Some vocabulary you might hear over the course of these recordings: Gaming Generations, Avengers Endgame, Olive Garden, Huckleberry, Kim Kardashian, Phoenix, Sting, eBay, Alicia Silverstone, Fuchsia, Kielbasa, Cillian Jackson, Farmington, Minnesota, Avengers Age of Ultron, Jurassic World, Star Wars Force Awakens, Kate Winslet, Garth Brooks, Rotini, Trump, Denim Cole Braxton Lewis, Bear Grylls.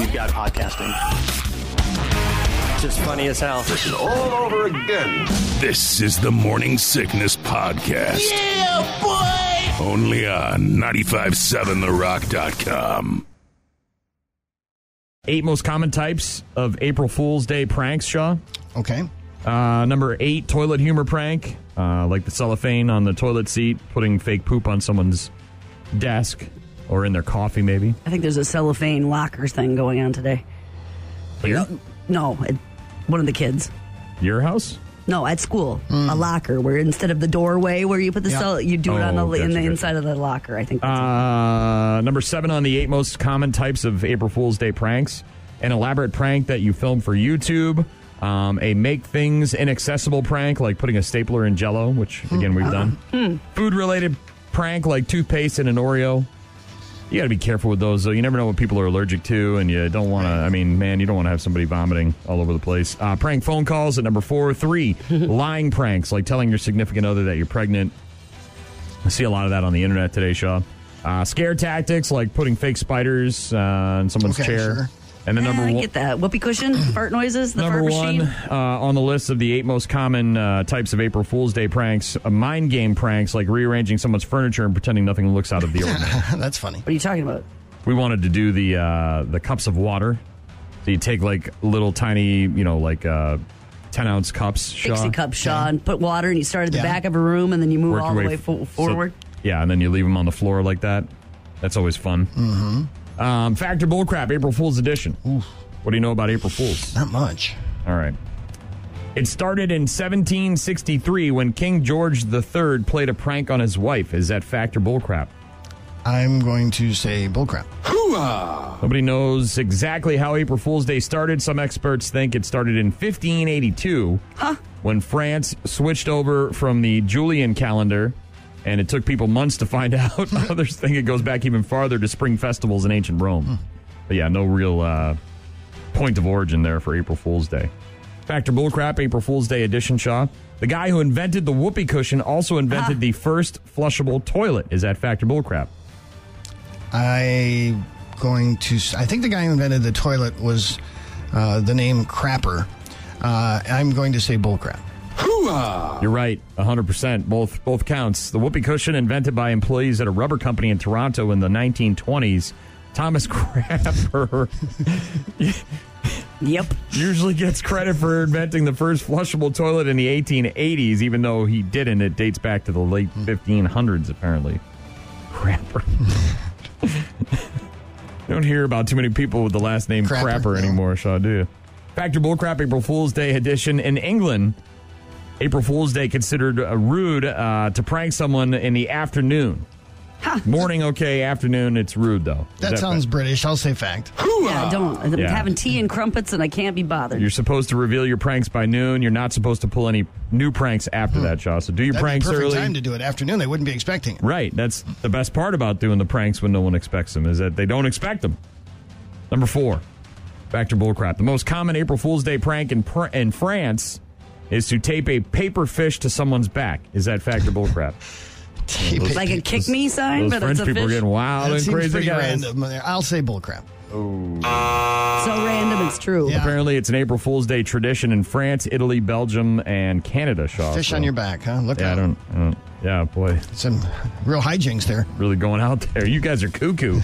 we've got podcasting. Just funny as hell. This is all over again. This is the Morning Sickness Podcast. Yeah, boy! Only on 957therock.com. 8 most common types of April Fool's Day pranks, Shaw. Okay. Number 8, toilet humor prank. Like the cellophane on the toilet seat, putting fake poop on someone's desk or in their coffee, maybe. I think there's a cellophane lockers thing going on today. Here? No, one of the kids. Your house? No, at school. A locker where instead of the doorway where you put the cell, you do it on the inside of the locker. I think that's number 7 on the 8 most common types of April Fool's Day pranks. An elaborate prank that you film for YouTube. A make things inaccessible prank, like putting a stapler in Jell-O, which, again, we've done. Food-related prank, like toothpaste and an Oreo. You got to be careful with those, though. You never know what people are allergic to, and you don't want to, I mean, man, you don't want to have somebody vomiting all over the place. Prank phone calls at number 4. 3, lying pranks, like telling your significant other that you're pregnant. I see a lot of that on the internet today, Shaw. Scare tactics, like putting fake spiders in someone's chair. Sure. And the number one, get that whoopee cushion, fart noises. The number one on the list of the 8 most common types of April Fool's Day pranks: mind game pranks, like rearranging someone's furniture and pretending nothing looks out of the ordinary. That's funny. What are you talking about? We wanted to do the cups of water. So you take like little tiny, 10-ounce cups, Shaw. Dixie cup, Shaw, and put water, and you start at the back of a room, and then you move all the way forward. So, and then you leave them on the floor like that. That's always fun. Mm-hmm. Fact or bullcrap, April Fool's edition. Oof. What do you know about April Fool's? Not much. All right. It started in 1763 when King George III played a prank on his wife. Is that fact or bullcrap? I'm going to say bullcrap. Hoo-ah! Nobody knows exactly how April Fool's Day started. Some experts think it started in 1582 when France switched over from the Julian calendar. And it took people months to find out. Others think it goes back even farther to spring festivals in ancient Rome. But yeah, no real point of origin there for April Fool's Day. Fact or bullcrap, April Fool's Day edition, Shaw. The guy who invented the whoopee cushion also invented the first flushable toilet. Is that fact or bullcrap? I think the guy who invented the toilet was the name Crapper. I'm going to say bullcrap. You're right, 100%. Both counts. The whoopee cushion, invented by employees at a rubber company in Toronto in the 1920s, Thomas Crapper usually gets credit for inventing the first flushable toilet in the 1880s, even though he didn't. It dates back to the late 1500s, apparently. Crapper. You don't hear about too many people with the last name Crapper anymore, Shaw, do you? Fact or bullcrap, April Fool's Day edition. In England, April Fool's Day considered rude to prank someone in the afternoon. Morning, okay. Afternoon, it's rude, though. That sounds British. I'll say fact. Yeah, I don't. I'm having tea and crumpets, and I can't be bothered. You're supposed to reveal your pranks by noon. You're not supposed to pull any new pranks after that, Shaw. So do your pranks early. Perfect time to do it. Afternoon, they wouldn't be expecting it. Right. That's the best part about doing the pranks when no one expects them, is that they don't expect them. Number 4, fact or bullcrap. The most common April Fool's Day prank in France is to tape a paper fish to someone's back. Is that fact or bullcrap? Like a kick me sign, but French it's a fish? Those French people are getting wild and crazy, guys. Random. I'll say bullcrap. Oh. So random, it's true. Yeah. Apparently, it's an April Fool's Day tradition in France, Italy, Belgium, and Canada, Shaw. Fish on your back, huh? Look at it. Yeah, boy. Some real hijinks there. Really going out there. You guys are cuckoo.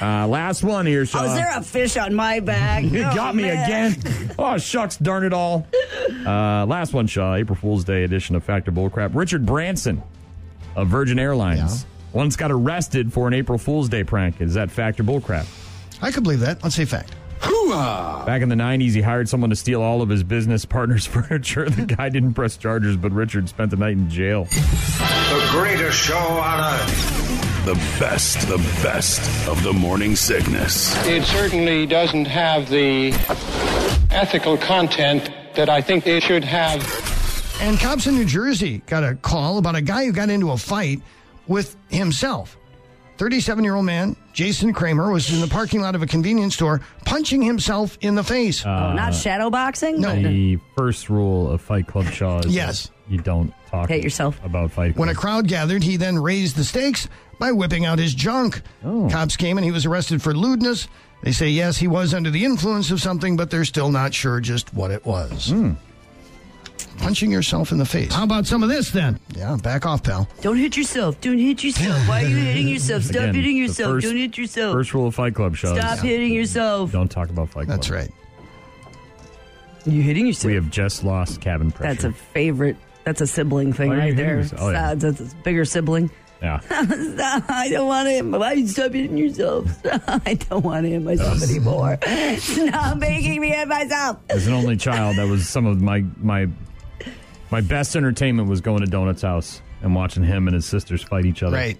Last one here, Shaw. Is there a fish on my back? You got me again. Oh, shucks, darn it all. Last one, Shaw. April Fool's Day edition of Fact or Bullcrap. Richard Branson of Virgin Airlines once got arrested for an April Fool's Day prank. Is that fact or bullcrap? I could believe that. Let's say fact. Back in the 90s, he hired someone to steal all of his business partner's furniture. The guy didn't press charges, but Richard spent the night in jail. The greatest show on earth. The best of the Morning Sickness. It certainly doesn't have the ethical content that I think it should have. And cops in New Jersey got a call about a guy who got into a fight with himself. 37-year-old man, Jason Kramer, was in the parking lot of a convenience store punching himself in the face. Not shadow boxing? No. The first rule of Fight Club, Shaw, is you don't talk about Fight Club. When a crowd gathered, he then raised the stakes by whipping out his junk. Cops came and he was arrested for lewdness They say, yes, he was under the influence of something, but they're still not sure just what it was. Punching yourself in the face. How about some of this, then? Yeah, back off, pal. Don't hit yourself. Don't hit yourself. Why are you hitting yourself? Stop hitting yourself. Don't hit yourself. First rule of Fight Club, shows. Stop hitting yourself. Don't talk about Fight Club. That's right. You hitting yourself? We have just lost cabin pressure. That's a favorite. That's a sibling thing right there. Oh, yeah. That's a bigger sibling. Yeah. I don't want him. Why you stop hitting yourself? I don't want to hit myself anymore. Stop making me hit myself. As an only child, that was some of my best entertainment was going to Donut's house and watching him and his sisters fight each other. Right.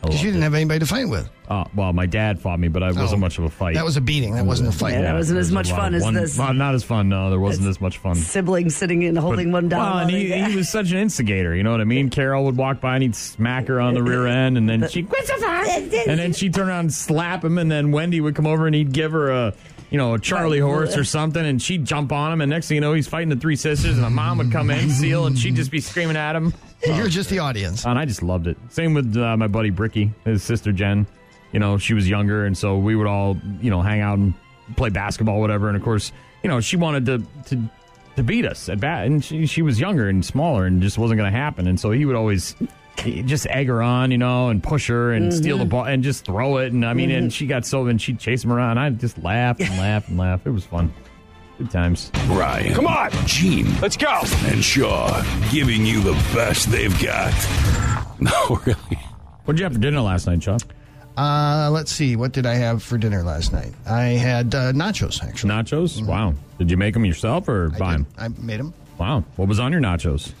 Because you didn't have anybody to fight with. Well, my dad fought me, but I wasn't much of a fight. That was a beating. That wasn't a fight. Yeah, that wasn't as much fun as this. Not as fun, no. There wasn't as much fun. Siblings sitting and holding one down. Well, and he was such an instigator, you know what I mean? Carol would walk by and he'd smack her on the rear end, and then she'd quit the fight. And then she'd turn around and slap him, and then Wendy would come over and he'd give her a Charlie horse or something, and she'd jump on him, and next thing you know, he's fighting the three sisters, and the mom would come in, Seal, and she'd just be screaming at him. You're just the audience. And I just loved it. Same with my buddy Bricky, his sister Jen. You know, she was younger, and so we would all, hang out and play basketball, whatever. And, of course, she wanted to beat us at bat. And she was younger and smaller and just wasn't going to happen. And so he would always just egg her on, and push her and steal the ball and just throw it. And, I mean, and she got so, and she'd chase him around. And I just laughed and laughed and laughed. It was fun. Good times. Ryan. Come on. Gene. Let's go. And Shaw giving you the best they've got. No, really. What did you have for dinner last night, Shaw? Let's see. What did I have for dinner last night? I had nachos, actually. Nachos? Mm-hmm. Wow. Did you make them yourself or buy them? I made them. Wow. What was on your nachos?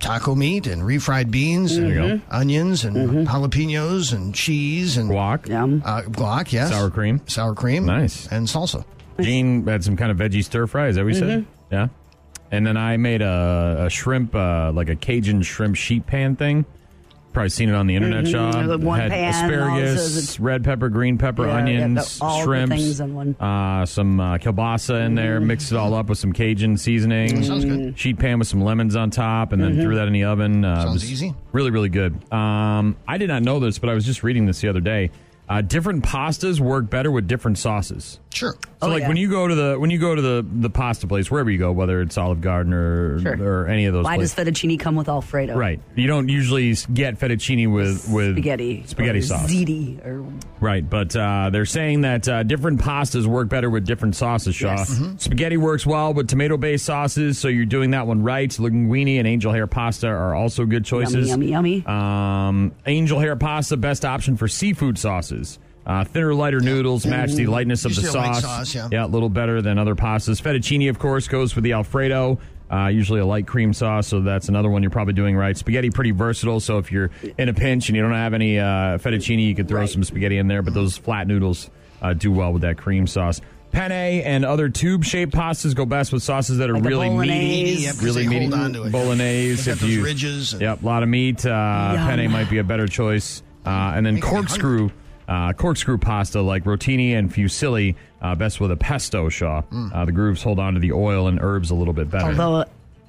Taco meat and refried beans and onions and jalapenos and cheese and guac. Yum. Guac, yes. Sour cream. Sour cream. Nice. And salsa. Gene had some kind of veggie stir fry. Is that what you said? Yeah. And then I made a shrimp, like a Cajun shrimp sheet pan thing. Probably seen it on the internet, Sean. One had pan, asparagus, red pepper, green pepper, onions, shrimps, some kielbasa in there. Mixed it all up with some Cajun seasoning. Sounds good. Sheet pan with some lemons on top, and then threw that in the oven. Sounds easy. Really, really good. I did not know this, but I was just reading this the other day. Different pastas work better with different sauces. Sure. So, when you go to the pasta place, wherever you go, whether it's Olive Garden or any of those. Why does fettuccine come with Alfredo? Right. You don't usually get fettuccine with spaghetti sauce. Ziti. Right. But they're saying that different pastas work better with different sauces. Shaw. Yes. Spaghetti works well with tomato-based sauces, so you're doing that one right. Linguine and angel hair pasta are also good choices. Yummy. Angel hair pasta, best option for seafood sauces. Thinner, lighter noodles match the lightness of the sauce. Yeah, a little better than other pastas. Fettuccine, of course, goes with the Alfredo. Usually a light cream sauce, so that's another one you're probably doing right. Spaghetti, pretty versatile, so if you're in a pinch and you don't have any fettuccine, you could throw some spaghetti in there, but those flat noodles do well with that cream sauce. Penne and other tube-shaped pastas go best with sauces that are like really meaty. Yeah, really meaty. Bolognese. If you, ridges. Yep, a lot of meat. Penne might be a better choice. And then corkscrew. Corkscrew pasta like Rotini and Fusilli, best with a pesto, Shaw. The grooves hold on to the oil and herbs a little bit better. Although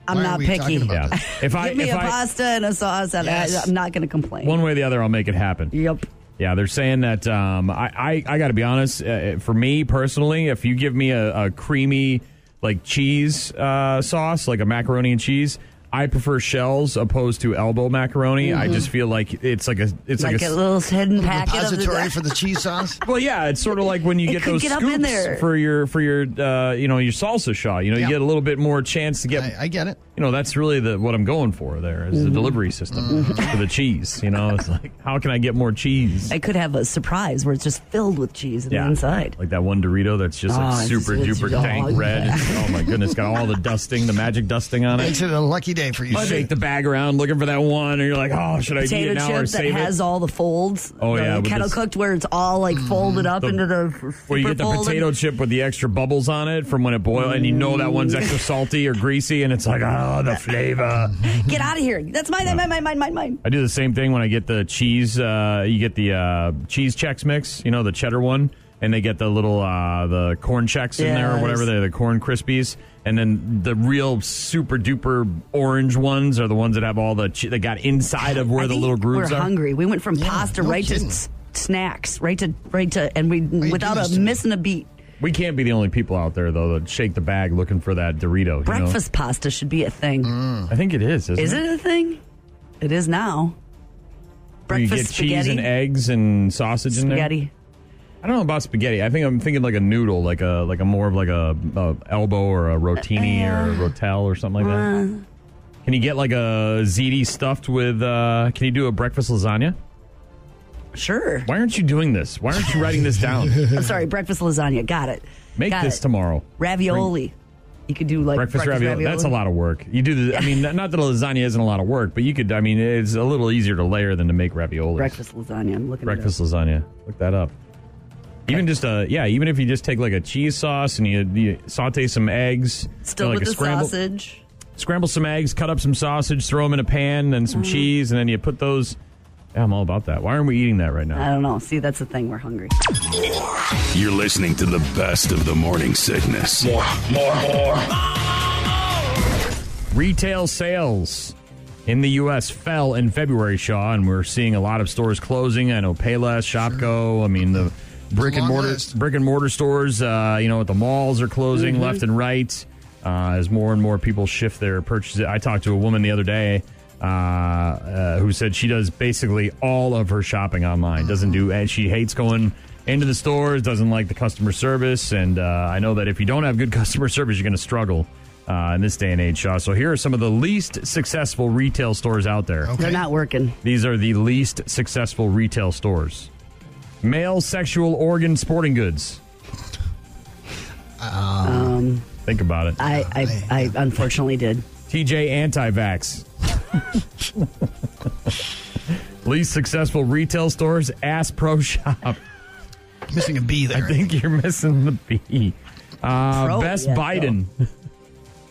I'm not picky. Give me a pasta and a sauce, and I'm not going to complain. One way or the other, I'll make it happen. Yep. Yeah, they're saying that I got to be honest, for me personally, if you give me a creamy like cheese sauce, like a macaroni and cheese, I prefer shells opposed to elbow macaroni. I just feel like it's like a little hidden packet repository for the cheese sauce. Well, yeah, it's sort of like when you get those scoops for your your salsa, Shaw. You get a little bit more chance to get. I get it. That's really what I'm going for. There is the delivery system for the cheese. It's like how can I get more cheese? I could have a surprise where it's just filled with cheese on the inside, like that one Dorito that's just like super duper tank red. And, oh my goodness, got all the dusting, the magic dusting on it. Makes it a lucky day. For you shake the bag around looking for that one, and you're like, oh, should I eat it now or save it? Has all the folds. Oh yeah, kettle cooked where it's all like folded up into the. Well, you get the potato chip with the extra bubbles on it from when it boils, and that one's extra salty or greasy, and it's like, oh, the flavor. Get out of here! That's mine. I do the same thing when I get the cheese. You get the cheese Chex Mix, the cheddar one. And they get the little the corn checks in there or whatever. They're the corn crispies. And then the real super duper orange ones are the ones that have all that got inside of where the little grooves are. We're hungry. We went from pasta right to snacks right to and we missing a beat. We can't be the only people out there, though, that shake the bag looking for that Dorito. Breakfast pasta should be a thing. I think it is, isn't it? Is it a thing? It is now. Breakfast you get spaghetti. Cheese and eggs and sausage spaghetti. In there? I don't know about spaghetti. I think I'm thinking like a noodle, like a more of like a elbow or a rotini or a rotel or something like that. Can you get like a ziti stuffed with, can you do a breakfast lasagna? Sure. Why aren't you doing this? Why aren't you writing this down? I'm sorry, breakfast lasagna. Got it. Make this tomorrow. Ravioli. You could do like breakfast ravioli. That's a lot of work. You do the. Yeah. I mean, not that a lasagna isn't a lot of work, but you could. I mean, it's a little easier to layer than to make ravioli. Breakfast lasagna. I'm looking. Breakfast lasagna. Look that up. Okay. Even just even if you just take like a cheese sauce and you saute some eggs, still like with a sausage. Scramble some eggs, cut up some sausage, throw them in a pan, and some cheese, and then you put those. Yeah, I'm all about that. Why aren't we eating that right now? I don't know. See, that's the thing. We're hungry. More. You're listening to the best of the morning sickness. More. Retail sales in the U.S. fell in February, Shaw, and we're seeing a lot of stores closing. I know Payless, Shopko. I mean, the brick and mortar stores, at the malls are closing left and right as more and more people shift their purchases. I talked to a woman the other day. Who said she does basically all of her shopping online. And she hates going into the stores, doesn't like the customer service, and I know that if you don't have good customer service, you're going to struggle in this day and age, Shaw. So here are some of the least successful retail stores out there. Okay. They're not working. These are the least successful retail stores. Male sexual organ sporting goods. Think about it. I unfortunately did. TJ Anti-Vax. Least successful retail stores, Ass Pro Shop. Missing a B there. I think you're missing the B. Best Biden. Though.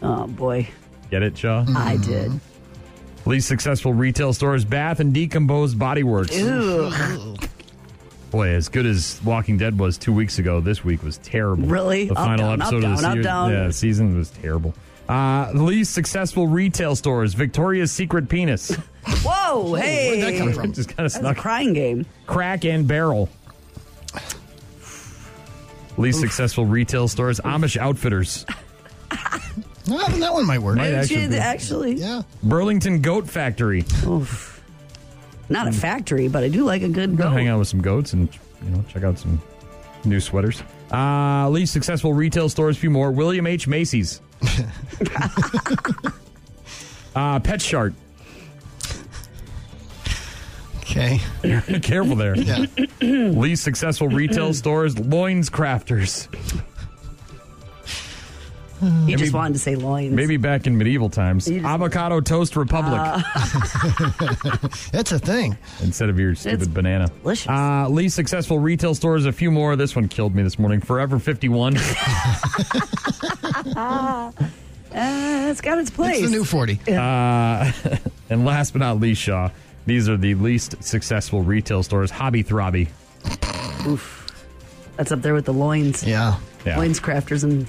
Oh, boy. Get it, Shaw? I did. Least successful retail stores, Bath and Decomposed Body Works. Ew. Boy, as good as Walking Dead was 2 weeks ago, this week was terrible. Really? The final episode of the season. Yeah, season was terrible. Least successful retail stores, Victoria's Secret Penis. Whoa, hey. Where'd that come from? Just kind of snuck. A crying game. Crack and Barrel. Least successful retail stores, Amish Outfitters. Well, that one might work. Might actually. Yeah. Burlington Goat Factory. Oof. Not a factory, but I do like a good goat. Hang out with some goats and check out some new sweaters. Least successful retail stores, a few more, William H. Macy's. Pet Shop. Okay. Careful there. Yeah. Least successful retail stores, Loins Crafters. You just wanted to say loins. Maybe back in medieval times. Avocado Toast Republic. That's a thing. Instead of your stupid banana. Delicious. Least successful retail stores, a few more. This one killed me this morning. Forever 51. It's got its place. It's the new 40. And last but not least, Shaw, these are the least successful retail stores. Hobby Throbby. Oof. That's up there with the loins. Yeah. Loins Crafters and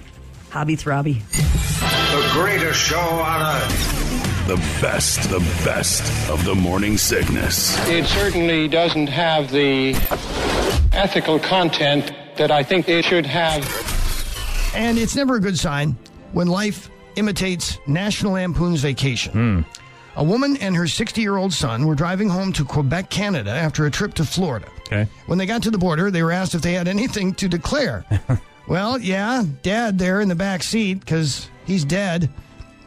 Hobby Throbby. The greatest show on earth. The best of the morning sickness. It certainly doesn't have the ethical content that I think it should have. And it's never a good sign when life imitates National Lampoon's Vacation. A woman and her 60-year-old son were driving home to Quebec, Canada, after a trip to Florida. Okay. When they got to the border, they were asked if they had anything to declare. Well, yeah, Dad there in the back seat, because he's dead.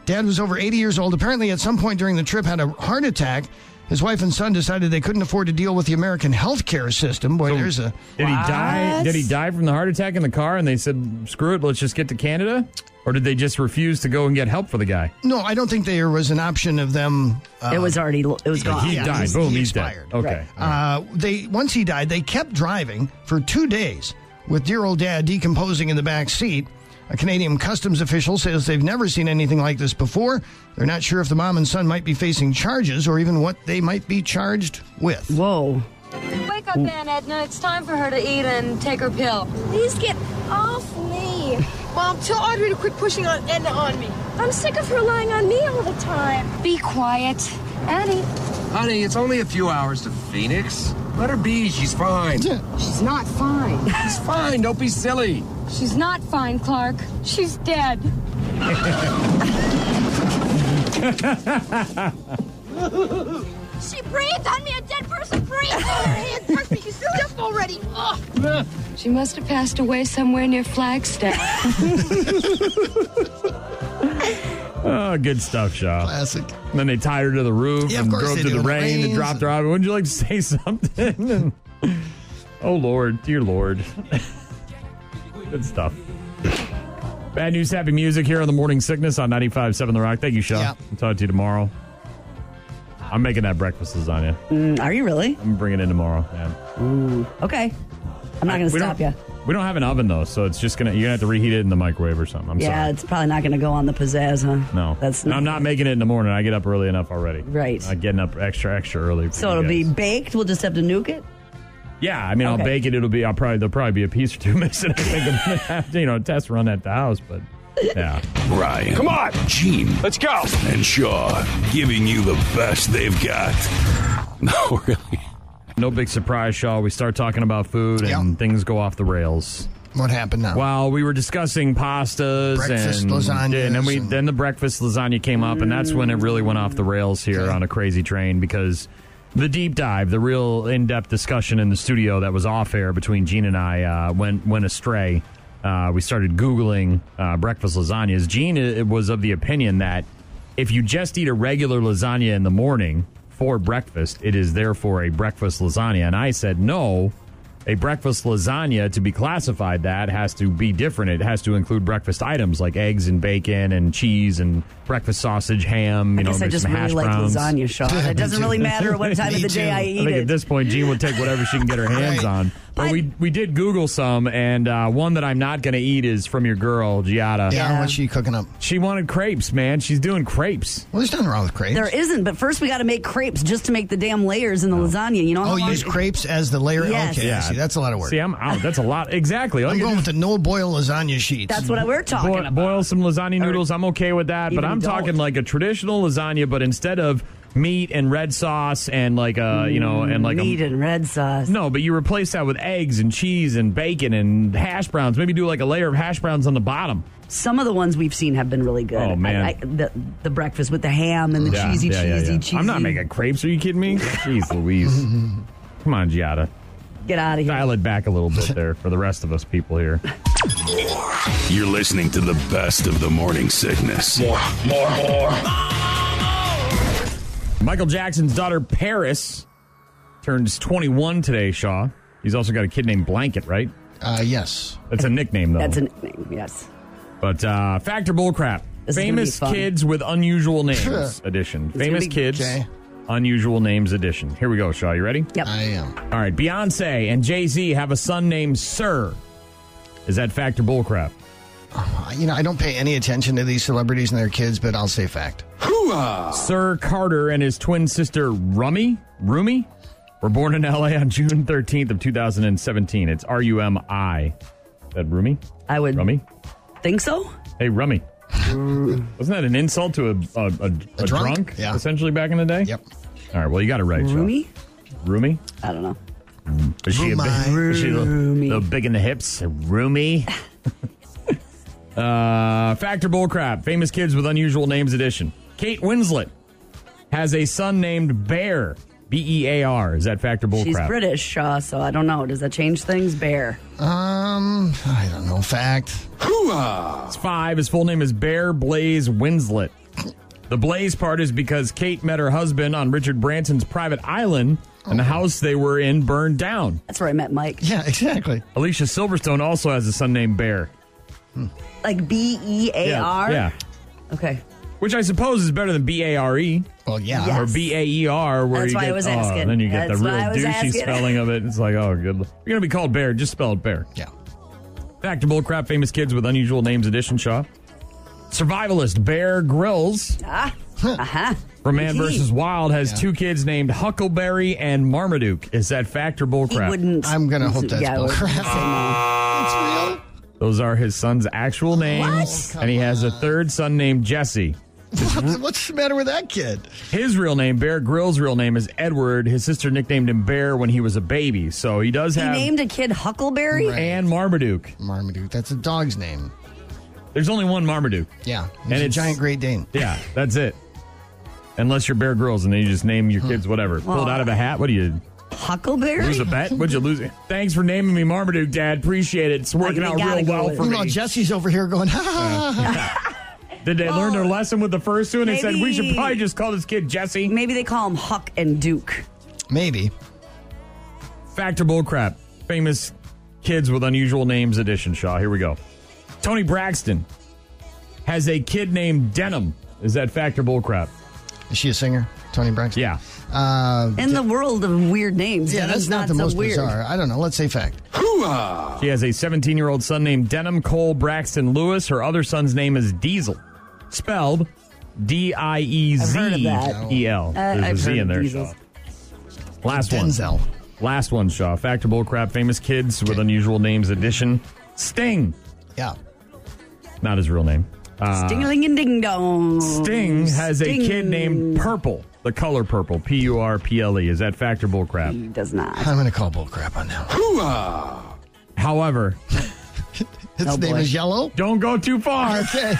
Dad was over 80 years old. Apparently, at some point during the trip, had a heart attack. His wife and son decided they couldn't afford to deal with the American healthcare system. Boy, so there's a... Did he die? Did he die from the heart attack in the car, and they said, screw it, let's just get to Canada? Or did they just refuse to go and get help for the guy? No, I don't think there was an option of them... It was gone. He died. Boom, he's dead. Okay. Right. Once he died, they kept driving for 2 days. With dear old Dad decomposing in the back seat, a Canadian customs official says they've never seen anything like this before. They're not sure if the mom and son might be facing charges or even what they might be charged with. Whoa. Wake up, Aunt Edna. It's time for her to eat and take her pill. Please get off me. Mom, tell Audrey to quit pushing Edna on me. I'm sick of her lying on me all the time. Be quiet. Annie. Honey, it's only a few hours to Phoenix. Let her be. She's fine. She's not fine. She's fine. Don't be silly. She's not fine, Clark. She's dead. She breathed on me. A dead person breathed on her hand. Touched me. She's stiff already. Ugh. She must have passed away somewhere near Flagstaff. Oh, good stuff, Shaw. Classic. And then they tied her to the roof and drove through the rain and dropped her out. Wouldn't you like to say something? Oh, Lord. Dear Lord. Good stuff. Bad news, happy music here on the Morning Sickness on 95.7 The Rock. Thank you, Shaw. Yeah. I'll talk to you tomorrow. I'm making that breakfast lasagna. Are you really? I'm bringing it in tomorrow. Yeah. Ooh. Okay. I'm not going to stop you. We don't have an oven, though, so it's just you're going to have to reheat it in the microwave or something. I'm sorry. Yeah, it's probably not going to go on the pizzazz, huh? No. I'm not making it in the morning. I get up early enough already. Right. I'm getting up extra early. So it'll be baked? We'll just have to nuke it? Yeah, I mean, okay. I'll bake it. There'll probably be a piece or two missing. I think I'm going to have to, test run at the house, but... Yeah. Ryan. Come on. Gene. Let's go. And Shaw giving you the best they've got. No, really. No big surprise, Shaw. We start talking about food and things go off the rails. What happened now? Well, we were discussing pastas and lasagna. And then the breakfast lasagna came up, and that's when it really went off the rails here on a crazy train because the deep dive, the real in-depth discussion in the studio that was off air between Gene and I went astray. We started Googling breakfast lasagnas. Gene was of the opinion that if you just eat a regular lasagna in the morning for breakfast, it is therefore a breakfast lasagna. And I said, no, a breakfast lasagna, to be classified that, has to be different. It has to include breakfast items like eggs and bacon and cheese and breakfast sausage, ham, I just really like lasagna, Shaw. It doesn't really matter what time of the day I eat it. I think at this point, Gene would take whatever she can get her hands on. But we did Google some, and one that I'm not going to eat is from your girl, Giada. Yeah, what's she cooking up? She wanted crepes, man. She's doing crepes. Well, there's nothing wrong with crepes. There isn't, but first we got to make crepes just to make the damn layers in the lasagna. Use crepes as the layer? Yes. Okay, yeah. See, that's a lot of work. See, I'm out. That's a lot. Exactly. I'm going with the no-boil lasagna sheets. That's what we're talking about. Boil some lasagna noodles. I'm okay with that, but I'm talking like a traditional lasagna, but instead of meat and red sauce and meat and red sauce. No, but you replace that with eggs and cheese and bacon and hash browns. Maybe do like a layer of hash browns on the bottom. Some of the ones we've seen have been really good. Oh, man. The breakfast with the ham and the cheesy. I'm not making crepes. Are you kidding me? Jeez Louise. Come on, Giada. Get out of here. Dial it back a little bit there for the rest of us people here. You're listening to the best of the Morning Sickness. More. Michael Jackson's daughter, Paris, turns 21 today, Shaw. He's also got a kid named Blanket, right? Yes. That's a nickname, though. That's a nickname, yes. But Fact or Bullcrap? Famous Kids with Unusual Names edition. Famous Kids, Unusual Names edition. Here we go, Shaw. You ready? Yep. I am. All right. Beyonce and Jay-Z have a son named Sir. Is that fact or bullcrap? I don't pay any attention to these celebrities and their kids, but I'll say fact. Hoo-ah! Sir Carter and his twin sister, Rumi, were born in L.A. on June 13th of 2017. It's R-U-M-I. Is that Rumi? I would Rumi? Think so. Hey, Rumi. Wasn't that an insult to a drunk, essentially, back in the day? Yep. All right, well, you got it right, Rumi? Sean. Rumi? I don't know. Is she a little big in the hips? Rumi? Fact or bullcrap? Famous Kids with Unusual Names edition. Kate Winslet has a son named Bear. B-E-A-R. Is that fact or bullcrap? She's British, Shaw, so I don't know. Does that change things? Bear. I don't know. Fact. Hoo-ah! It's 5. His full name is Bear Blaze Winslet. The Blaze part is because Kate met her husband on Richard Branson's private island, and the house they were in burned down. That's where I met Mike. Yeah, exactly. Alicia Silverstone also has a son named Bear. Like B-E-A-R? Yeah. Okay. Which I suppose is better than B-A-R-E. Well, yeah. Yes. Or B-A-E-R. Where that's you why get, I was asking. And then you get that's the real douchey spelling of it. It's like, oh, good. You're going to be called Bear. Just spell it Bear. Yeah. Fact or bullcrap? Famous Kids with Unusual Names edition, Shaw. Survivalist Bear Grylls. From Man vs. Wild has two kids named Huckleberry and Marmaduke. Is that fact or bullcrap? I'm going to hope that's bullcrap. It's real. Those are his son's actual names, and he has a third son named Jesse. What's the matter with that kid? His real name, Bear Grylls' real name, is Edward. His sister nicknamed him Bear when he was a baby, so he does have... He named a kid Huckleberry? Right. And Marmaduke. Marmaduke. That's a dog's name. There's only one Marmaduke. Yeah. And it's a giant Great Dane. Yeah, that's it. Unless you're Bear Grylls and then you just name your kids whatever. Pulled out of a hat? What do you... Huckleberry? Lose a bet? What'd you lose? Thanks for naming me Marmaduke, Dad. Appreciate it. It's working out real well for me. Jesse's over here going, ha. Did they learn their lesson with the first two? And they said, we should probably just call this kid Jesse. Maybe they call him Huck and Duke. Maybe. Fact or bullcrap? Famous kids with unusual names edition, Shaw. Here we go. Toni Braxton has a kid named Denim. Is that fact or bullcrap? Is she a singer? Toni Braxton? Yeah. In the world of weird names. Yeah, that's not the most bizarre. I don't know. Let's say fact. Hoo-ah! She has a 17-year-old son named Denim Cole Braxton Lewis. Her other son's name is Diesel. Spelled Diezel. There's a Z in there, Shaw. Last one, Shaw. Fact or bullcrap? Famous kids with unusual names edition. Sting. Yeah. Not his real name. Stingling and ding dong. Sting has a kid named Purple. The color purple. P-U-R-P-L-E. Is that fact or bullcrap? He does not. I'm going to call bullcrap on that. Hoo-ah! However, his name is Yellow. Don't go too far. Okay.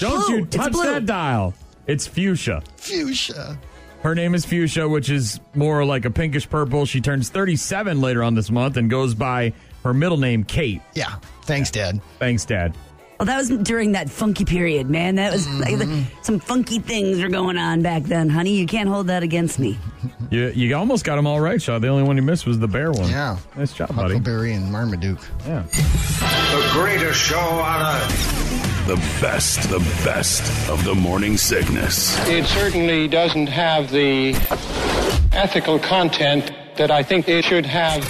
Don't you touch that dial. It's Fuchsia. Fuchsia. Her name is Fuchsia, which is more like a pinkish purple. She turns 37 later on this month and goes by her middle name, Kate. Yeah. Thanks, Dad. Thanks, Dad. Well, that was during that funky period, man. That was some funky things were going on back then, honey. You can't hold that against me. You almost got them all right, Shaw. The only one you missed was the bear one. Yeah. Nice job, buddy. Huckleberry and Marmaduke. Yeah. The greatest show on earth. The best of the morning sickness. It certainly doesn't have the ethical content that I think it should have.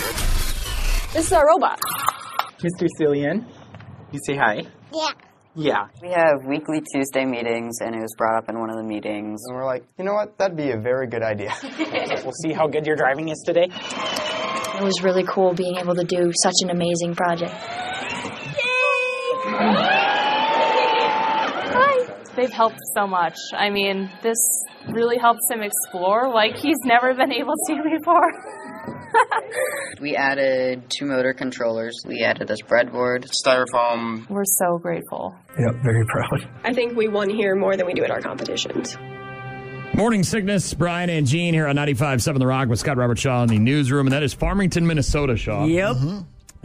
This is our robot. Mr. Cillian, you say hi. Yeah. Yeah. We have weekly Tuesday meetings, and it was brought up in one of the meetings. And we're like, you know what? That'd be a very good idea. We'll see how good your driving is today. It was really cool being able to do such an amazing project. Yay! Hi. They've helped so much. I mean, this really helps him explore like he's never been able to before. We added 2 motor controllers. We added this breadboard, styrofoam. We're so grateful. Yep, very proud. I think we won here more than we do at our competitions. Morning Sickness, Brian and Gene here on 95.7 The Rock with Scott Robert Shaw in the newsroom. And that is Farmington, Minnesota, Shaw. Yep. Mm-hmm.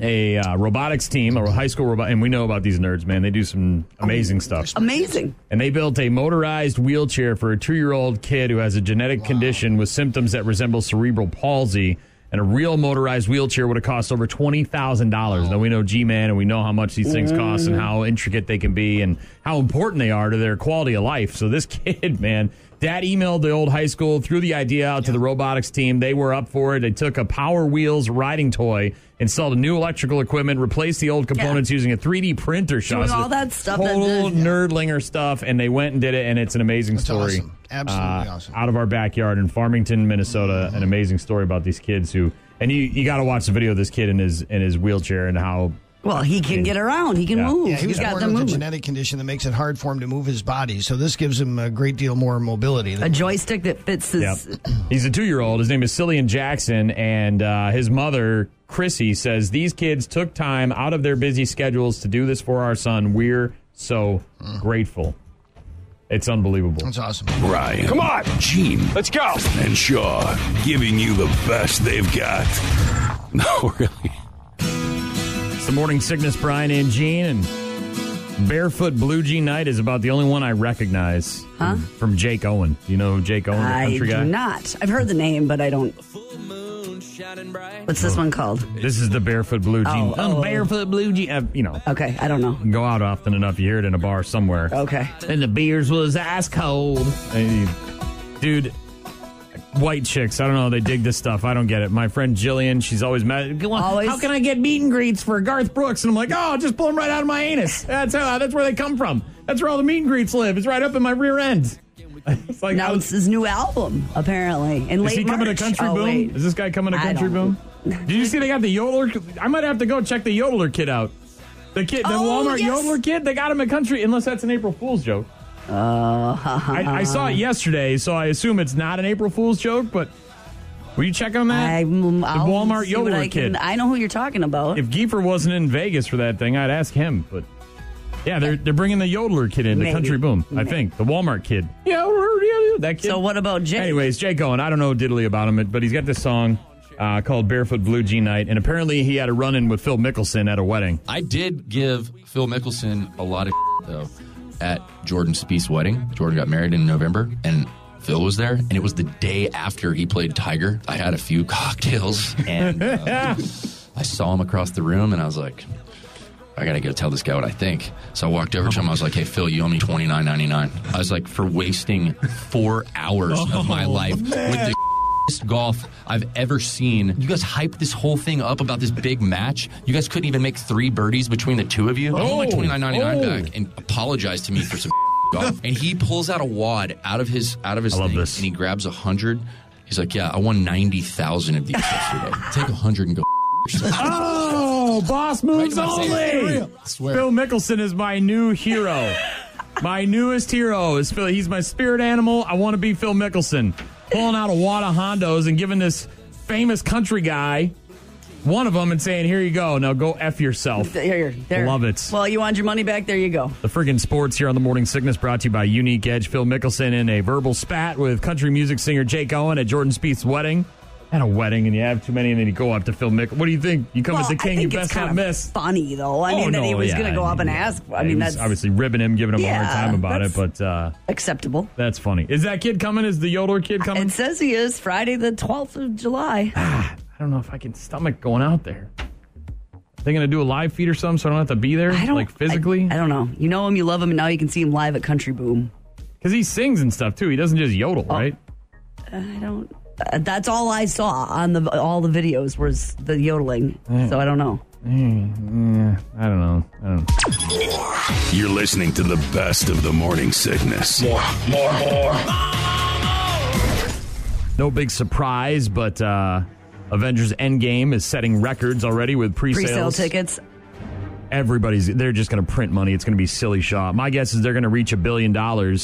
A robotics team, a high school robot, and we know about these nerds, man. They do some amazing stuff. Amazing. And they built a motorized wheelchair for a 2-year-old kid who has a genetic condition with symptoms that resemble cerebral palsy. And a real motorized wheelchair would have cost over $20,000. Now, we know G-Man, and we know how much these things cost and how intricate they can be and how important they are to their quality of life. So this kid, man, Dad emailed the old high school, threw the idea out to the robotics team. They were up for it. They took a Power Wheels riding toy, installed a new electrical equipment, replaced the old components using a 3D printer. Doing all that stuff. Total nerdlinger stuff, and they went and did it, and it's an amazing story. Awesome. Absolutely awesome. Out of our backyard in Farmington, Minnesota, an amazing story about these kids who, and you got to watch the video of this kid in his wheelchair and how. Well, he can get around. He can move. Yeah, he's got the movement. A genetic condition that makes it hard for him to move his body, so this gives him a great deal more mobility. A joystick that fits his... Yep. He's a 2-year-old. His name is Cillian Jackson, and his mother, Chrissy, says, these kids took time out of their busy schedules to do this for our son. We're so grateful. It's unbelievable. That's awesome. Brian. Come on. Gene. Let's go. And Shaw, giving you the best they've got. No, really. It's the Morning Sickness, Brian and Gene, and Barefoot Blue Jean Night is about the only one I recognize from Jake Owen. Do you know who Jake Owen, the country guy? I do not. I've heard the name, but I don't. What's this one called? This is the Barefoot Blue Jean. Oh. Barefoot Blue Jean. You know. Okay, I don't know. Go out often enough, you hear it in a bar somewhere. Okay. And the beers was ice cold. Hey, dude. White chicks, I don't know, they dig this stuff. I don't get it. My friend Jillian, she's always mad. How can I get meet and greets for Garth Brooks? And I'm like, just pull them right out of my anus. That's where they come from. That's where all the meet and greets live. It's right up in my rear end. It's like, now it's his new album, apparently. In late March. Is he coming to Country Boom? Wait. Is this guy coming to Country Boom? Did you see they got the Yodeler? I might have to go check the Yodeler kid out. The Walmart Yodeler kid, they got him at Country, unless that's an April Fool's joke. I saw it yesterday, so I assume it's not an April Fool's joke, but will you check on that? I'll the Walmart Yodeler kid. I know who you're talking about. If Giefer wasn't in Vegas for that thing, I'd ask him. But yeah, they're bringing the Yodeler kid in, the Country Boom, I think. The Walmart kid. Yeah, that kid. So what about Jake? Anyways, Jake Owen, I don't know diddly about him, but he's got this song called Barefoot Blue Jean Night, and apparently he had a run-in with Phil Mickelson at a wedding. I did give Phil Mickelson a lot of though. At Jordan Spieth's wedding. Jordan got married in November, and Phil was there, and it was the day after he played Tiger. I had a few cocktails, and I saw him across the room, and I was like, I got to go tell this guy what I think. So I walked over to him. I was like, hey, Phil, you owe me $29.99. I was like, for wasting 4 hours of my life with the golf I've ever seen. You guys hyped this whole thing up about this big match. You guys couldn't even make 3 birdies between the two of you. I want my $29.99 back, and apologize to me for some golf. And he pulls out a wad out of his thing, and he grabs 100. He's like, yeah, I won 90,000 of these yesterday. Take 100 and go yourself. Oh, boss moves only. Swear. Phil Mickelson is my new hero. My newest hero is Phil. He's my spirit animal. I want to be Phil Mickelson. Pulling out a wad of Hondos and giving this famous country guy one of them and saying, here you go. Now go F yourself. There. Love it. Well, you want your money back? There you go. The friggin' sports here on the Morning Sickness brought to you by Unique Edge. Phil Mickelson in a verbal spat with country music singer Jake Owen at Jordan Spieth's wedding. At a wedding, and you have too many, and then you go up to Phil Mickelson. What do you think? You come as the king, you best not miss. Funny, though. I mean, that he was going to go up and ask. I mean, that's obviously ribbing him, giving him a hard time about it, but acceptable. That's funny. Is that kid coming? Is the Yodeler kid coming? It says he is Friday, the 12th of July. I don't know if I can stomach going out there. Are they going to do a live feed or something, so I don't have to be there, like physically? I don't know. You know him, you love him, and now you can see him live at Country Boom. Because he sings and stuff too. He doesn't just yodel, right? I don't. That's all I saw on all the videos was the yodeling. So I don't know. I don't know. You're listening to the best of the Morning Sickness. More. No big surprise, but Avengers Endgame is setting records already with pre-sale tickets. They're just going to print money. It's going to be silly shot. My guess is they're going to reach $1 billion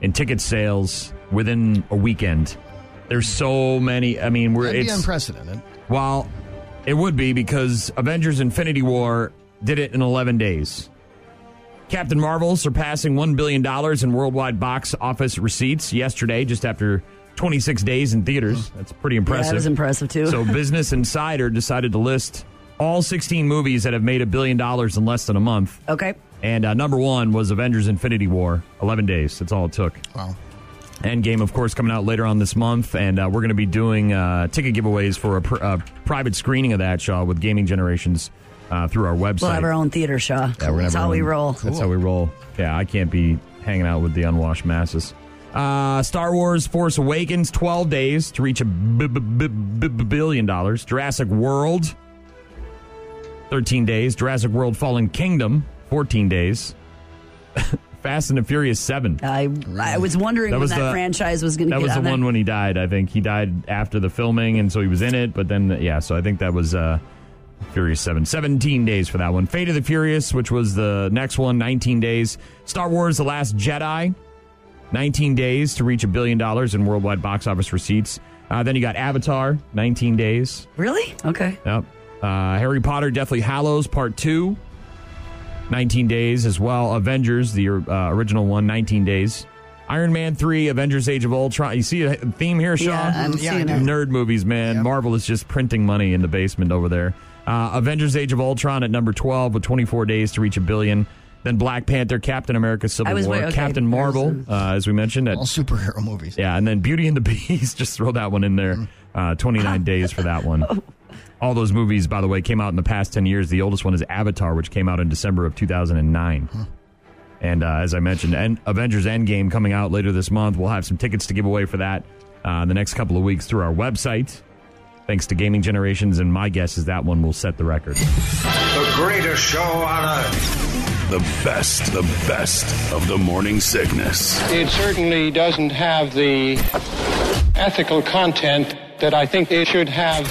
in ticket sales within a weekend. There's so many. I mean, it's unprecedented. Well, it would be because Avengers Infinity War did it in 11 days. Captain Marvel surpassing $1 billion in worldwide box office receipts yesterday, just after 26 days in theaters. That's pretty impressive. Yeah, that was impressive, too. So Business Insider decided to list all 16 movies that have made $1 billion in less than a month. Okay. And number one was Avengers Infinity War, 11 days. That's all it took. Wow. Endgame, of course, coming out later on this month, and we're going to be doing ticket giveaways for a private screening of that, Shaw, with Gaming Generations through our website. We'll have our own theater, Shaw. Yeah, that's how we roll. Cool. That's how we roll. Yeah, I can't be hanging out with the unwashed masses. Star Wars Force Awakens, 12 days to reach $1 billion. Jurassic World, 13 days. Jurassic World Fallen Kingdom, 14 days. Fast and the Furious 7. I was wondering when that franchise was going to get out. That was the one when he died, I think. He died after the filming, and so he was in it. But then, so I think that was Furious 7. 17 days for that one. Fate of the Furious, which was the next one, 19 days. Star Wars The Last Jedi, 19 days to reach $1 billion in worldwide box office receipts. Then you got Avatar, 19 days. Really? Okay. Yep. Harry Potter, Deathly Hallows, Part 2. 19 days as well. Avengers, the original one, 19 days. Iron Man 3, Avengers Age of Ultron. You see a theme here, Sean? Yeah, I'm seeing it. Nerd movies, man. Yep. Marvel is just printing money in the basement over there. Avengers Age of Ultron at number 12 with 24 days to reach $1 billion. Then Black Panther, Captain America, Civil War, Captain Marvel, as we mentioned. All superhero movies. Yeah, and then Beauty and the Beast. Just throw that one in there. 29 days for that one. All those movies, by the way, came out in the past 10 years. The oldest one is Avatar, which came out in December of 2009. Huh. And as I mentioned, Avengers Endgame coming out later this month. We'll have some tickets to give away for that in the next couple of weeks through our website. Thanks to Gaming Generations, and my guess is that one will set the record. The greatest show on earth. The best of the Morning Sickness. It certainly doesn't have the ethical content that I think it should have.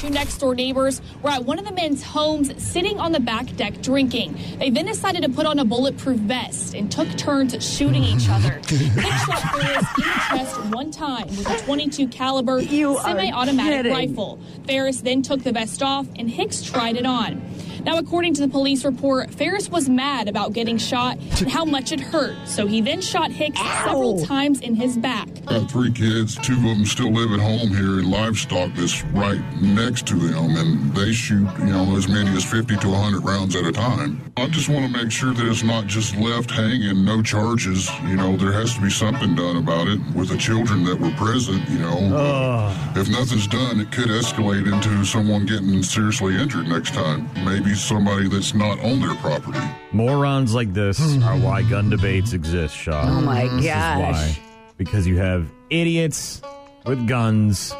two next-door neighbors were at one of the men's homes sitting on the back deck drinking. They then decided to put on a bulletproof vest and took turns shooting each other. Each shot Ferris in the chest one time with a .22 caliber semi-automatic rifle. Ferris then took the vest off and Hicks tried it on. Now, according to the police report, Ferris was mad about getting shot and how much it hurt, so he then shot Hicks several times in his back. Got three kids. Two of them still live at home here in livestock that's right next to them, and they shoot, as many as 50 to 100 rounds at a time. I just want to make sure that it's not just left hanging, no charges. There has to be something done about it with the children that were present, If nothing's done, it could escalate into someone getting seriously injured next time. Maybe somebody that's not on their property. Morons like this are why gun debates exist, Shaw. Oh my gosh. Why? Because you have idiots with guns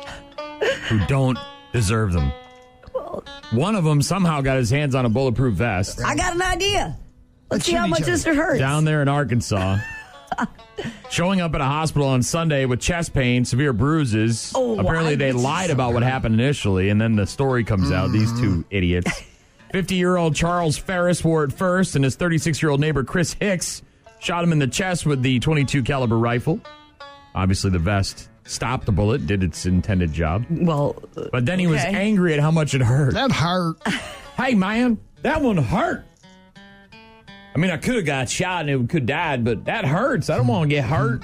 who don't deserve them. One of them somehow got his hands on a bulletproof vest. I got an idea. Let's see how much this hurts. Down there in Arkansas. Showing up at a hospital on Sunday with chest pain, severe bruises. Apparently they lied about what happened initially, and then the story comes out. These two idiots. 50-year-old Charles Ferris wore it first, and his 36-year-old neighbor Chris Hicks shot him in the chest with the .22 caliber rifle. Obviously, the vest stopped the bullet, did its intended job. But then he was angry at how much it hurt. That hurt. Hey, man, that one hurt. I mean, I could have got shot and it could have died, but that hurts. I don't want to get hurt.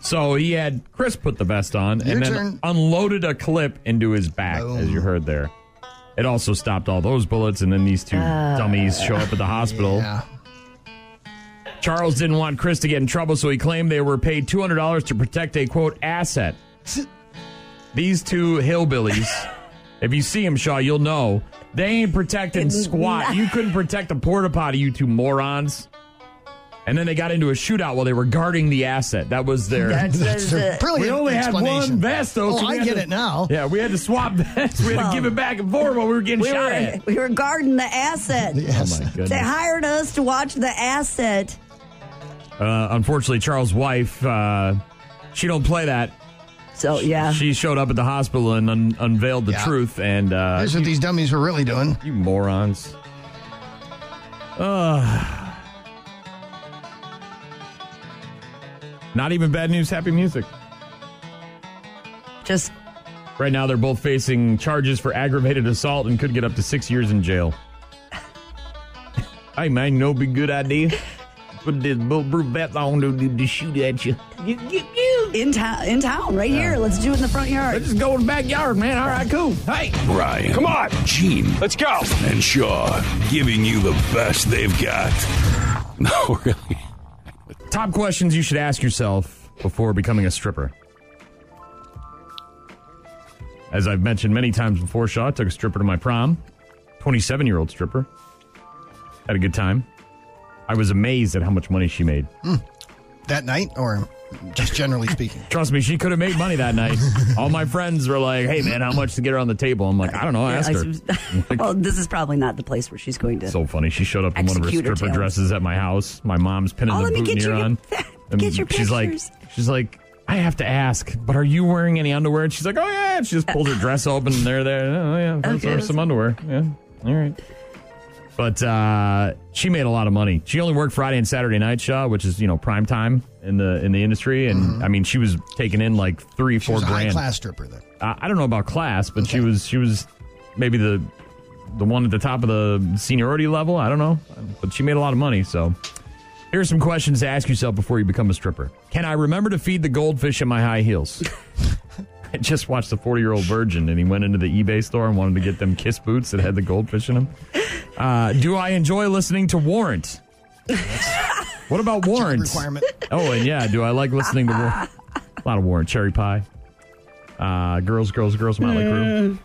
So he had Chris put the vest on and then unloaded a clip into his back, as you heard there. It also stopped all those bullets, and then these two dummies show up at the hospital. Yeah. Charles didn't want Chris to get in trouble, so he claimed they were paid $200 to protect a, quote, asset. These two hillbillies, if you see them, Shaw, you'll know, they ain't protecting squat. You couldn't protect a porta potty, you two morons. And then they got into a shootout while they were guarding the asset. That was their... That's brilliant. We only had one vest, though. So I get it now. Yeah, we had to swap vests. We had to give it back and forth while we were getting shot at. We were guarding the asset. Oh, my goodness. They hired us to watch the asset. Unfortunately, Charles' wife, she don't play that. So, yeah. She showed up at the hospital and unveiled the truth. And here's what these dummies were really doing. You morons. Not even bad news, happy music. Just right now, they're both facing charges for aggravated assault and could get up to 6 years in jail. Hey, man, no big good idea. Put this bulletproof vest on to shoot at you. In town, right here. Let's do it in the front yard. Let's just go in the backyard, man. All right, cool. Hey, Ryan, come on, Gene, let's go. And Shaw giving you the best they've got. No, really. Top questions you should ask yourself before becoming a stripper. As I've mentioned many times before, Shaw, I took a stripper to my prom. 27-year-old stripper. Had a good time. I was amazed at how much money she made. That night or just generally speaking? Trust me, she could have made money that night. All my friends were like, hey, man, how much to get her on the table? I'm like, I don't know. Ask her. Well, this is probably not the place where she's going to. So funny. She showed up in one of her stripper dresses at my house. My mom's pinning the boutonniere on. Get your pictures. She's like, I have to ask, but are you wearing any underwear? And she's like, oh, yeah. And she just pulled her dress open and there. Oh, yeah. There's some underwear. Yeah. All right. But she made a lot of money. She only worked Friday and Saturday night, Shaw, which is prime time in the industry. And I mean, she was taking in like $3,000-$4,000. High class stripper, though. I don't know about class, but she was maybe the one at the top of the seniority level. I don't know, but she made a lot of money. So here are some questions to ask yourself before you become a stripper. Can I remember to feed the goldfish in my high heels? I just watched the 40-year-old virgin, and he went into the eBay store and wanted to get them kiss boots that had the goldfish in them. Do I enjoy listening to Warrant? What about Warrant? Oh, and yeah, do I like listening to Warrant? A lot of Warrant. Cherry Pie. Girls, Motley Crue.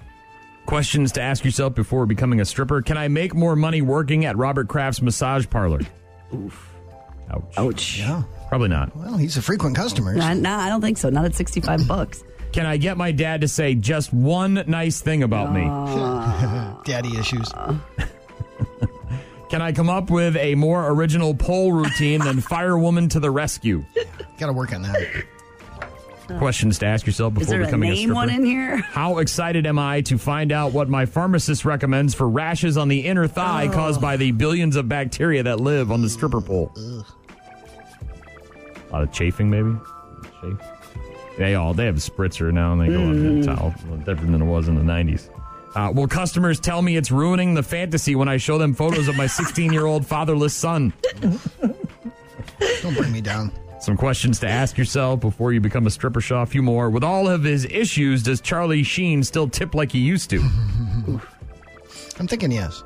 Questions to ask yourself before becoming a stripper. Can I make more money working at Robert Kraft's massage parlor? Oof. Ouch. Yeah. Probably not. Well, he's a frequent customer. No, I don't think so. Not at $65. Can I get my dad to say just one nice thing about me? Daddy issues. Can I come up with a more original pole routine than Firewoman to the Rescue? Yeah, gotta work on that. questions to ask yourself before becoming a stripper. Is there a name one in here? How excited am I to find out what my pharmacist recommends for rashes on the inner thigh caused by the billions of bacteria that live on the stripper pole? Ugh. A lot of chafing, maybe? They have a spritzer now, and they go on the towel. Well, different than it was in the 90s. Will customers tell me it's ruining the fantasy when I show them photos of my 16-year-old fatherless son? Don't bring me down. Some questions to ask yourself before you become a stripper. Shaw, a few more. With all of his issues, does Charlie Sheen still tip like he used to? I'm thinking yes.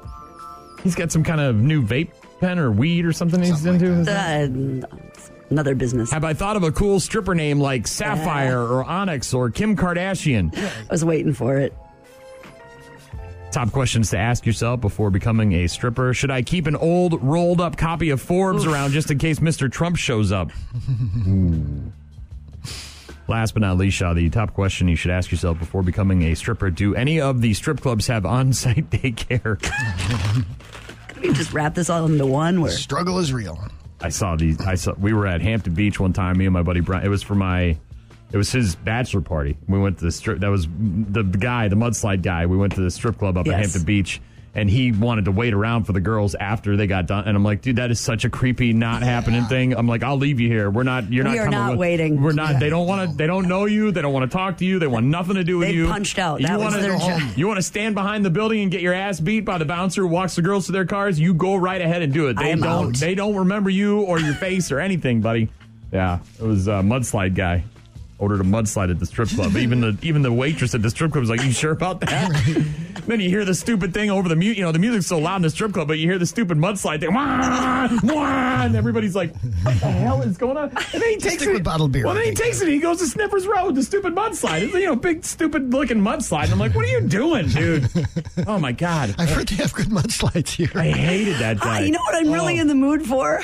He's got some kind of new vape pen or weed or something he's into. Like another business. Have I thought of a cool stripper name like Sapphire or Onyx or Kim Kardashian? I was waiting for it. Top questions to ask yourself before becoming a stripper. Should I keep an old, rolled-up copy of Forbes around just in case Mr. Trump shows up? Last but not least, Shaw, the top question you should ask yourself before becoming a stripper. Do any of the strip clubs have on-site daycare? Can we just wrap this all into one? Where struggle is real. We were at Hampton Beach one time, me and my buddy Brian. It was his bachelor party. We went to the strip. That was the mudslide guy. We went to the strip club up at Hampton Beach, and he wanted to wait around for the girls after they got done. And I'm like, dude, that is such a creepy, not happening thing. I'm like, I'll leave you here. We're not waiting. We're not. Yeah. They don't know you. They don't want to talk to you. They want nothing to do with you. They punched out. You want to stand behind the building and get your ass beat by the bouncer who walks the girls to their cars? You go right ahead and do it. They don't remember you or your face or anything, buddy. Yeah, it was a mudslide guy. Ordered a mudslide at the strip club. Even the waitress at the strip club was like, "You sure about that?" Then you hear the stupid thing over the music. You know, the music's so loud in the strip club, but you hear the stupid mudslide thing. And everybody's like, "What the hell is going on?" And then he takes it. He goes to Sniffer's Row with the stupid mudslide. It's big stupid looking mudslide. And I'm like, "What are you doing, dude?" Oh my god! I've heard they have good mudslides here. I hated that guy. You know what I'm really in the mood for?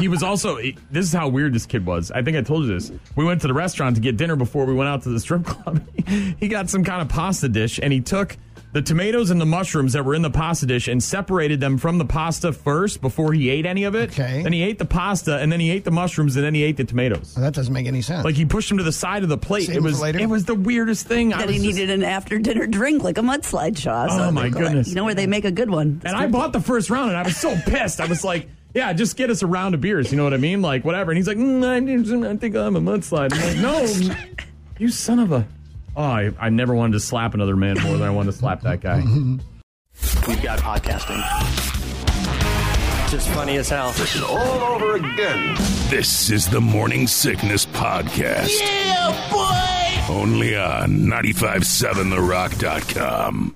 He was also, this is how weird this kid was. I think I told you this. We went to the restaurant to get dinner before we went out to the strip club. He got some kind of pasta dish, and he took the tomatoes and the mushrooms that were in the pasta dish and separated them from the pasta first before he ate any of it. Okay. Then he ate the pasta, and then he ate the mushrooms, and then he ate the tomatoes. Well, that doesn't make any sense. Like, he pushed them to the side of the plate. It was the weirdest thing. That he needed an after-dinner drink, like a mudslide, Shaw. Oh, my goodness. You know where they make a good one. And I bought the first round, and I was so pissed. I was like... Yeah, just get us a round of beers, you know what I mean? Like, whatever. And he's like, I think I'm a mudslide. I'm like, no, you son of a... Oh, I never wanted to slap another man more than I wanted to slap that guy. We've got podcasting. Just funny as hell. This is all over again. This is the Morning Sickness Podcast. Yeah, boy! Only on 957therock.com.